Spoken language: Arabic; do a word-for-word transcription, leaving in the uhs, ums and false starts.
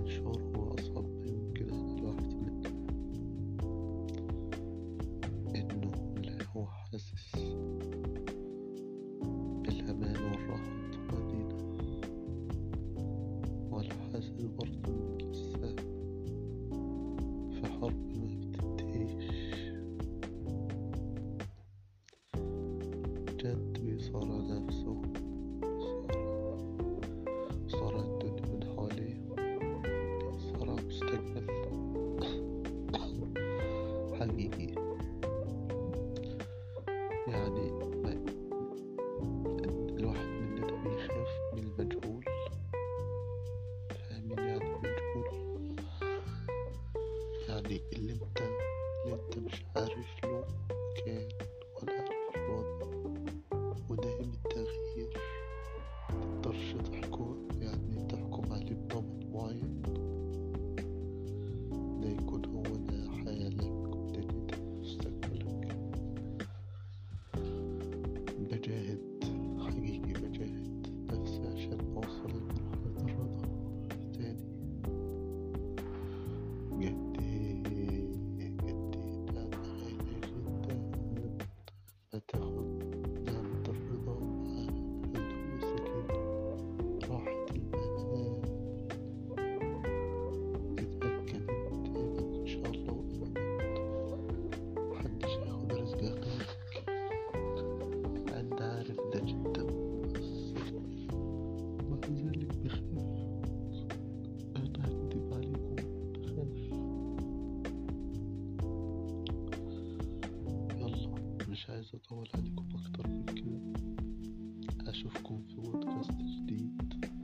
محدش شعور هو أصعب من كده. الواحد منه إنه هو حاسس بالأمان والراحة والطمأنينة، ولا حاسس برضه إنك لسه في حرب ما بتنتهيش. جد بيصارع نفسه، صارع الدنيا من حواليه، صارع مستقبل حقيقي. يعني الواحد مننا بيخاف من المجهول، فاهمين يعني المجهول؟ يعني اللي انت اللي انت مش عارف له كان ولا عارف له ودائم التغيير، متقدرش تحكم يعني تحكم عليه بضابط معين. ده يكون هو ده حيالك ودنيتك ومستقبلك. بجاهد حقيقي، بجاهد نفسي عشان أوصل لمرحلة الرضا تاني. جد جد ده غالي جدا ما تاخد عايز اطول عليكم اكتر من كده. اشوفكم في بودكاست جديد.